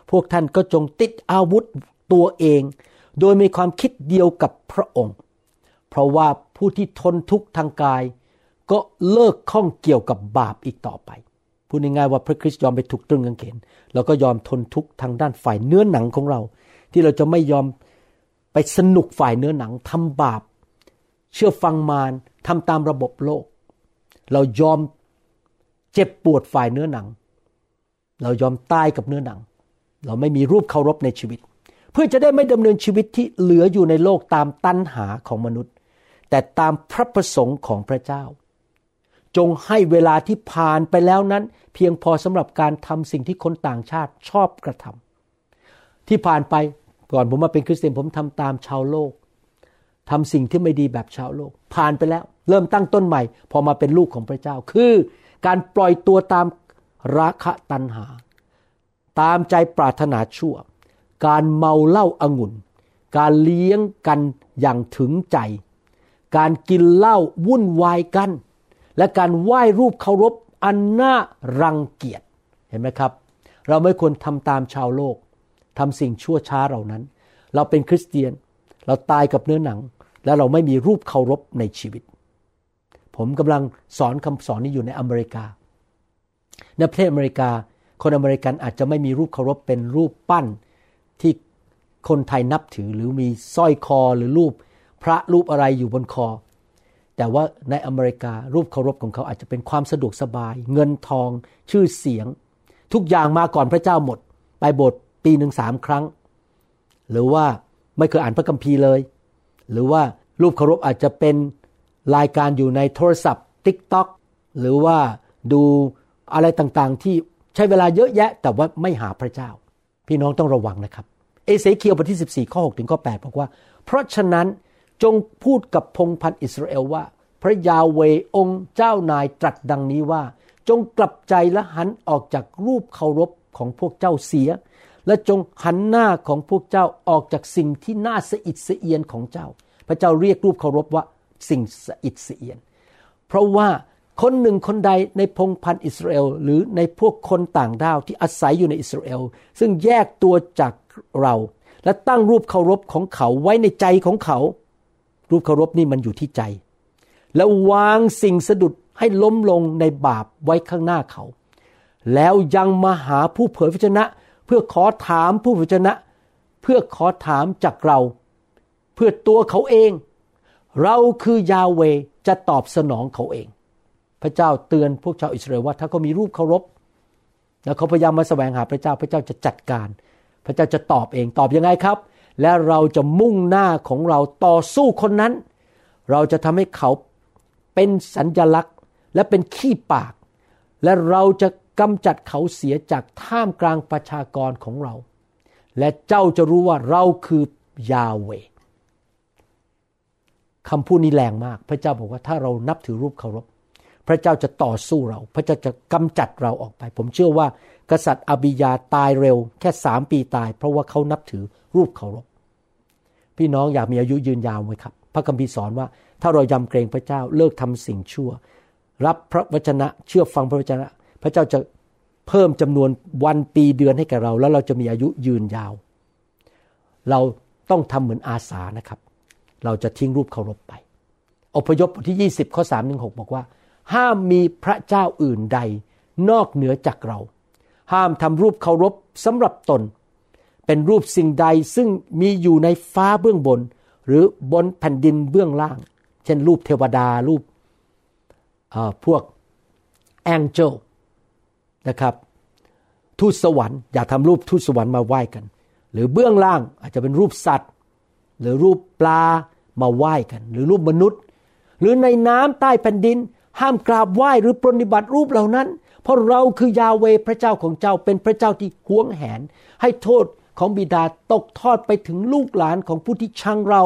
พวกท่านก็จงติดอาวุธตัวเองโดยมีความคิดเดียวกับพระองค์เพราะว่าผู้ที่ทนทุกข์ทางกายก็เลิกข้องเกี่ยวกับบาปอีกต่อไปพูดง่ายๆว่าพระคริสต์ยอมไปถูกตรึงกางเขนแล้วก็ยอมทนทุกข์ทางด้านฝ่ายเนื้อหนังของเราที่เราจะไม่ยอมไปสนุกฝ่ายเนื้อหนังทำบาปเชื่อฟังมารทำตามระบบโลกเรายอมเจ็บปวดฝ่ายเนื้อหนังเรายอมตายกับเนื้อหนังเราไม่มีรูปเคารพในชีวิตเพื่อจะได้ไม่ดำเนินชีวิตที่เหลืออยู่ในโลกตามตัณหาของมนุษย์แต่ตามพระประสงค์ของพระเจ้าจงให้เวลาที่ผ่านไปแล้วนั้นเพียงพอสำหรับการทำสิ่งที่คนต่างชาติชอบกระทำที่ผ่านไปก่อนผมมาเป็นคริสเตียนผมทำตามชาวโลกทำสิ่งที่ไม่ดีแบบชาวโลกผ่านไปแล้วเริ่มตั้งต้นใหม่พอมาเป็นลูกของพระเจ้าคือการปล่อยตัวตามราคะตัณหาตามใจปรารถนาชั่วการเมาเหล้าองุ่นการเลี้ยงกันอย่างถึงใจการกินเหล้าวุ่นวายกันและการไหว้รูปเคารพอันน่ารังเกียจเห็นไหมครับเราไม่ควรทำตามชาวโลกทำสิ่งชั่วช้าเหล่านั้นเราเป็นคริสเตียนเราตายกับเนื้อหนังและเราไม่มีรูปเคารพในชีวิตผมกำลังสอนคำสอนนี้อยู่ในอเมริกาในประเทศอเมริกาคนอเมริกันอาจจะไม่มีรูปเคารพเป็นรูปปั้นที่คนไทยนับถือหรือมีสร้อยคอหรือรูปพระรูปอะไรอยู่บนคอแต่ว่าในอเมริการูปเคารพของเขาอาจจะเป็นความสะดวกสบายเงินทองชื่อเสียงทุกอย่างมาก่อนพระเจ้าหมดไปโบสถ์ปีหนึ่งสามครั้งหรือว่าไม่เคยอ่านพระคัมภีร์เลยหรือว่ารูปเคารพอาจจะเป็นรายการอยู่ในโทรศัพท์ TikTok หรือว่าดูอะไรต่างๆที่ใช้เวลาเยอะแยะแต่ว่าไม่หาพระเจ้าพี่น้องต้องระวังนะครับเอเสเคียวบทที่สิบสี่ข้อหกถึงข้อแปดบอกว่าเพราะฉะนั้นจงพูดกับพงศ์พันธุ์อิสราเอลว่าพระยาเวห์องค์เจ้านายตรัสดังนี้ว่าจงกลับใจและหันออกจากรูปเคารพของพวกเจ้าเสียและจงหันหน้าของพวกเจ้าออกจากสิ่งที่น่าสะอิดสะเอียนของเจ้าพระเจ้าเรียกรูปเคารพว่าสิ่งสะอิดสะเอียนเพราะว่าคนหนึ่งคนใดในพงศ์พันธุ์อิสราเอลหรือในพวกคนต่างด้าวที่อาศัยอยู่ในอิสราเอลซึ่งแยกตัวจากเราและตั้งรูปเคารพของเขาไว้ในใจของเขารูปเคารพนี่มันอยู่ที่ใจแล้ววางสิ่งสะดุดให้ล้มลงในบาปไว้ข้างหน้าเขาแล้วยังมาหาผู้เผยพระวจนะเพื่อขอถามผู้เผยพระวจนะเพื่อขอถามจากเราเพื่อตัวเขาเองเราคือยาเวห์จะตอบสนองเขาเองพระเจ้าเตือนพวกชาวอิสราเอลว่าถ้าเขามีรูปเคารพแล้วเขาพยายามมาแสวงหาพระเจ้าพระเจ้าจะจัดการพระเจ้าจะตอบเองตอบยังไงครับและเราจะมุ่งหน้าของเราต่อสู้คนนั้นเราจะทำให้เขาเป็นสัญลักษณ์และเป็นขี้ปากและเราจะกำจัดเขาเสียจากท่ามกลางประชากรของเราและเจ้าจะรู้ว่าเราคือยาเวห์คำพูดนี้แรงมากพระเจ้าบอกว่าถ้าเรานับถือรูปเคารพพระเจ้าจะต่อสู้เราพระเจ้าจะกำจัดเราออกไปผมเชื่อว่ากษัตริย์อบิยาตายเร็วแค่สามปีตายเพราะว่าเขานับถือรูปเคารพพี่น้องอยากมีอายุยืนยาวไหมครับพระคัมภีร์สอนว่าถ้าเรายำเกรงพระเจ้าเลิกทำสิ่งชั่วรับพระวจนะเชื่อฟังพระวจนะพระเจ้าจะเพิ่มจำนวนวันปีเดือนให้แก่เราแล้วเราจะมีอายุยืนยาวเราต้องทำเหมือนอาสานะครับเราจะทิ้งรูปเคารพไปอพยพบทที่ยี่สิบข้อสามถึงหกบอกว่าห้ามมีพระเจ้าอื่นใดนอกเหนือจากเราห้ามทำรูปเคารพสำหรับตนเป็นรูปสิ่งใดซึ่งมีอยู่ในฟ้าเบื้องบนหรือบนแผ่นดินเบื้องล่างเช่นรูปเทวดารูปพวกแองเจิลนะครับทูตสวรรค์อย่าทำรูปทูตสวรรค์มาไหว้กันหรือเบื้องล่างอาจจะเป็นรูปสัตว์หรือรูปปลามาไหว้กันหรือรูปมนุษย์หรือในน้ำใต้แผ่นดินห้ามกราบไหว้หรือปรนิบัติรูปเหล่านั้นเพราะเราคือยาเวห์พระเจ้าของเจ้าเป็นพระเจ้าที่หวงแหนให้โทษของบิดาตกทอดไปถึงลูกหลานของผู้ที่ชังเรา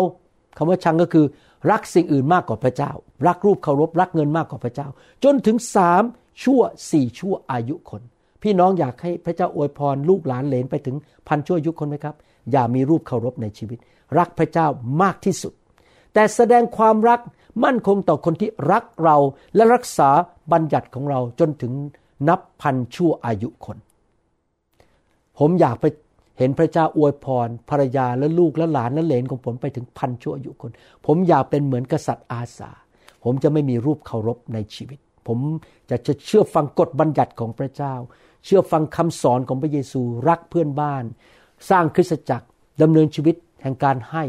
คำว่าชังก็คือรักสิ่งอื่นมากกว่าพระเจ้ารักรูปเคารพรักเงินมากกว่าพระเจ้าจนถึงสามชั่วสี่ชั่วอายุคนพี่น้องอยากให้พระเจ้าอวยพรลูกหลานเหลนไปถึงพันชั่วอายุคนไหมครับอย่ามีรูปเคารพในชีวิตรักพระเจ้ามากที่สุดแต่แสดงความรัก มั่นคงต่อคนที่รักเราและรักษาบัญญัติของเราจนถึงนับพันชั่วอายุคนผมอยากไปเห็นพระเจ้าอวยพรภรรยาและลูกและหลานและเหลนของผมไปถึงพันชั่วอายุคนผมอยากเป็นเหมือนกษัตริย์อาสาผมจะไม่มีรูปเคารพในชีวิตผมจะเชื่อฟังกฎบัญญัติของพระเจ้าเชื่อฟังคำสอนของพระเยซูรักเพื่อนบ้านสร้างคริสตจักรดำเนินชีวิตแห่งการให้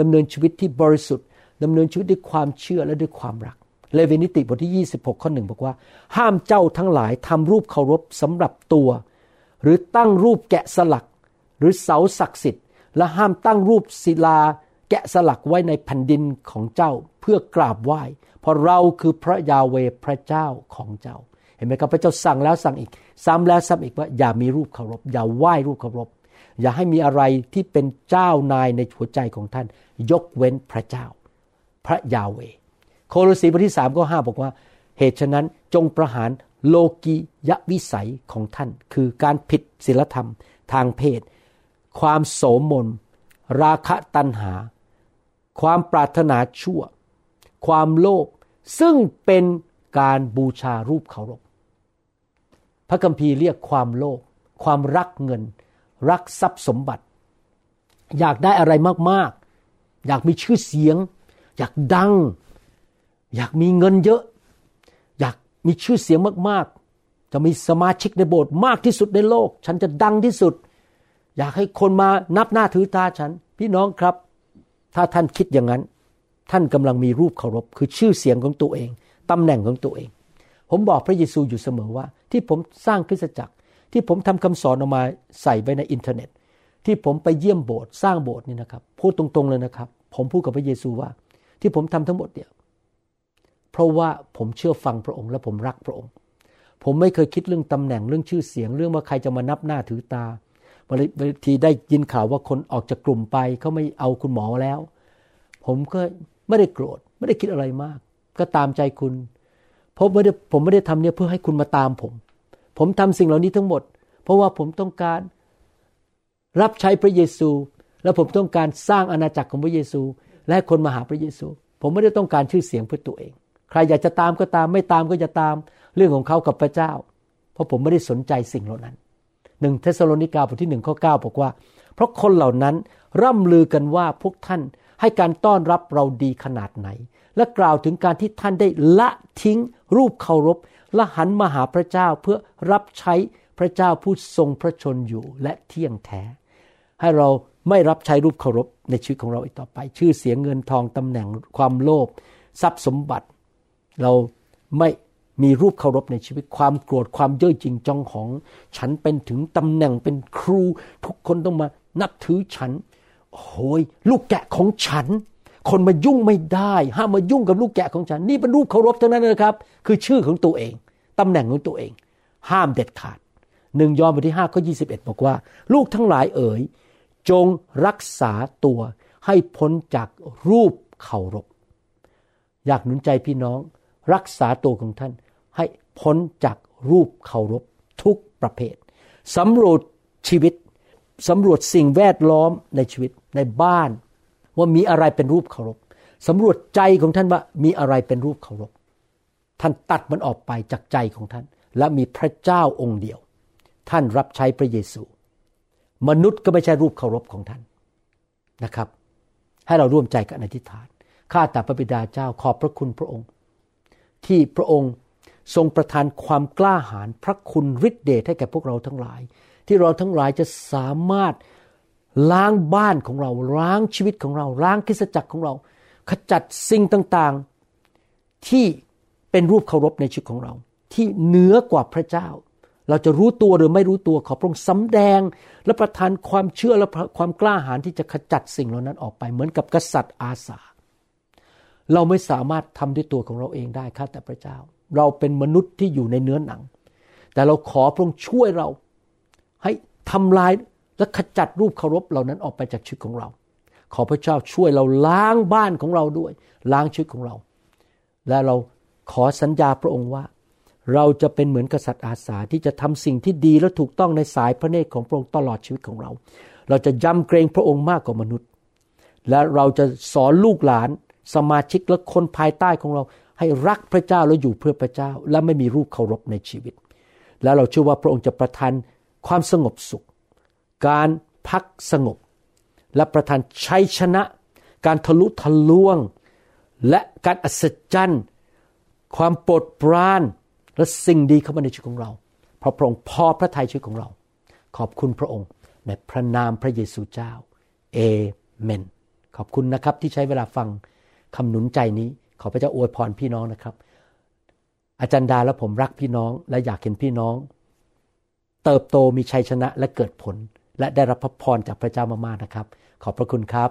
ดำเนินชีวิตที่บริสุทธิ์ดำเนินชีวิตด้วยความเชื่อและด้วยความรักเลวีนิติบทที่ยี่สิบหกข้อหนึ่งบอกว่าห้ามเจ้าทั้งหลายทำรูปเคารพสำหรับตัวหรือตั้งรูปแกะสลักหรือเสาศักดิ์สิทธิ์และห้ามตั้งรูปศิลาแกะสลักไว้ในแผ่นดินของเจ้าเพื่อกราบไหว้เพราะเราคือพระยาเวห์พระเจ้าของเจ้าเห็นไหมครับพระเจ้าสั่งแล้วสั่งอีกซ้ำแล้วซ้ำอีกว่าอย่ามีรูปเคารพอย่าไหว้รูปเคารพอย่าให้มีอะไรที่เป็นเจ้านายในหัวใจของท่านยกเว้นพระเจ้าพระยาเวห์โคโลสีบทที่สามข้อห้าบอกว่าเหตุฉะนั้นจงประหารโลกิยวิสัยของท่านคือการผิดศีลธรรมทางเพศความโสมมราคะตัณหาความปรารถนาชั่วความโลภซึ่งเป็นการบูชารูปเคารพพระคัมภีร์เรียกความโลภความรักเงินรักทรัพย์สมบัติอยากได้อะไรมากๆอยากมีชื่อเสียงอยากดังอยากมีเงินเยอะอยากมีชื่อเสียงมากๆจะมีสมาชิกในโบสถ์มากที่สุดในโลกฉันจะดังที่สุดอยากให้คนมานับหน้าถือตาฉันพี่น้องครับถ้าท่านคิดอย่างนั้นท่านกำลังมีรูปเคารพคือชื่อเสียงของตัวเองตำแหน่งของตัวเองผมบอกพระเยซูอยู่เสมอว่าที่ผมสร้างคริสตจักรที่ผมทำคำสอนออกมาใส่ไว้ในอินเทอร์เน็ตที่ผมไปเยี่ยมโบสถ์สร้างโบสถ์นี่นะครับพูดตรงๆเลยนะครับผมพูดกับพระเยซูว่าที่ผมทำทั้งหมดเนี่ยเพราะว่าผมเชื่อฟังพระองค์และผมรักพระองค์ผมไม่เคยคิดเรื่องตำแหน่งเรื่องชื่อเสียงเรื่องว่าใครจะมานับหน้าถือตาบางทีได้ยินข่าวว่าคนออกจากกลุ่มไปเขาไม่เอาคุณหมอแล้วผมก็ไม่ได้โกรธไม่ได้คิดอะไรมากก็ตามใจคุณเพราะไม่ได้ผมไม่ได้ทำเนี่ยเพื่อให้คุณมาตามผมผมทำสิ่งเหล่านี้ทั้งหมดเพราะว่าผมต้องการรับใช้พระเยซูและผมต้องการสร้างอาณาจักรของพระเยซูและให้คนมาหาพระเยซูผมไม่ได้ต้องการชื่อเสียงเพื่อตัวเองใครอยากจะตามก็ตามไม่ตามก็จะตามเรื่องของเขากับพระเจ้าเพราะผมไม่ได้สนใจสิ่งเหล่านั้นหนึ่งเธสะโลนิกาบทที่หนึ่งข้อเก้าบอกว่าเพราะคนเหล่านั้นร่ำลือกันว่าพวกท่านให้การต้อนรับเราดีขนาดไหนและกล่าวถึงการที่ท่านได้ละทิ้งรูปเคารพและหันมาหาพระเจ้าเพื่อรับใช้พระเจ้าผู้ทรงพระชนอยู่และเที่ยงแท้ให้เราไม่รับใช้รูปเคารพในชีวิตของเราอีกต่อไปชื่อเสียงเงินทองตำแหน่งความโลภทรัพย์สมบัติเราไม่มีรูปเคารพในชีวิตความโกรธความเย่อหยิ่งจองหองฉันเป็นถึงตำแหน่งเป็นครูทุกคนต้องมานับถือฉันโอ้โหลูกแกะของฉันคนมายุ่งไม่ได้ห้ามมายุ่งกับลูกแกะของฉันนี่เป็นรูปเคารพเท่านั้นนะครับคือชื่อของตัวเองตำแหน่งของตัวเองห้ามเด็ดขาดหนึ่งยอห์นบทที่ห้าข้อยี่สิบเอ็ดบอกว่าลูกทั้งหลายเอ๋ยจงรักษาตัวให้พ้นจากรูปเคารพอยากหนุนใจพี่น้องรักษาตัวของท่านให้พ้นจากรูปเคารพทุกประเภทสำรวจชีวิตสำรวจสิ่งแวดล้อมในชีวิตในบ้านว่ามีอะไรเป็นรูปเคารพสำรวจใจของท่านว่ามีอะไรเป็นรูปเคารพท่านตัดมันออกไปจากใจของท่านและมีพระเจ้าองค์เดียวท่านรับใช้พระเยซูมนุษย์ก็ไม่ใช่รูปเคารพของท่านนะครับให้เราร่วมใจกันอธิษฐานข้าแต่พระบิดาเจ้าขอบพระคุณพระองค์ที่พระองค์ทรงประทานความกล้าหาญพระคุณฤทธิ์เดชให้แก่พวกเราทั้งหลายที่เราทั้งหลายจะสามารถล้างบ้านของเราล้างชีวิตของเราล้างคริสตจักรของเราขจัดสิ่งต่างๆที่เป็นรูปเคารพในชีวิตของเราที่เหนือกว่าพระเจ้าเราจะรู้ตัวหรือไม่รู้ตัวขอพระองค์สำแดงและประทานความเชื่อและความกล้าหาญที่จะขจัดสิ่งเหล่านั้นออกไปเหมือนกับกษัตริย์อาสาเราไม่สามารถทำด้วยตัวของเราเองได้ข้าแต่พระเจ้าเราเป็นมนุษย์ที่อยู่ในเนื้อหนังแต่เราขอพระองค์ช่วยเราให้ทำลายและขจัดรูปเคารพเหล่านั้นออกไปจากชีวิตของเราขอพระเจ้าช่วยเราล้างบ้านของเราด้วยล้างชีวิตของเราและเราขอสัญญาพระองค์ว่าเราจะเป็นเหมือนกษัตริย์อาสาที่จะทำสิ่งที่ดีและถูกต้องในสายพระเนตรของพระองค์ตลอดชีวิตของเราเราจะยำเกรงพระองค์มากกว่ามนุษย์และเราจะสอนลูกหลาน สมาชิกและคนภายใต้ของเราให้รักพระเจ้าและอยู่เพื่อพระเจ้าและไม่มีรูปเคารพในชีวิตและเราเชื่อว่าพระองค์จะประทานความสงบสุขการพักสงบและประทานชัยชนะการทะลุทะลวงและการอัศจรรย์ความโปรดปรานและสิ่งดีเข้ามาในชีวิตของเราเพราะพระองค์พอพระทัยชีวิตของเราขอบคุณพระองค์ในพระนามพระเยซูเจ้าเอเมนขอบคุณนะครับที่ใช้เวลาฟังคำหนุนใจนี้ขอพระเจ้าอวยพรพี่น้องนะครับอาจารย์ดาและผมรักพี่น้องและอยากเห็นพี่น้องเติบโตมีชัยชนะและเกิดผลและได้รับพระพรจากพระเจ้ามากๆนะครับขอบพระคุณครับ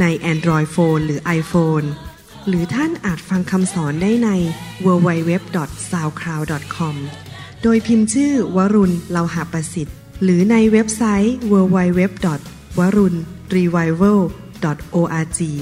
ใน Android Phone หรือ iPhone หรือท่านอาจฟังคำสอนได้ใน ดับเบิลยู ดับเบิลยู ดับเบิลยู ดอท ซาวด์คลาวด์ ดอท คอม โดยพิมพ์ชื่อวรุณเลาหะประสิทธิ์หรือในเว็บไซต์ ดับเบิลยู ดับเบิลยู ดับเบิลยู ดอท วรุณ รีไววัล ดอท โอ อาร์ จี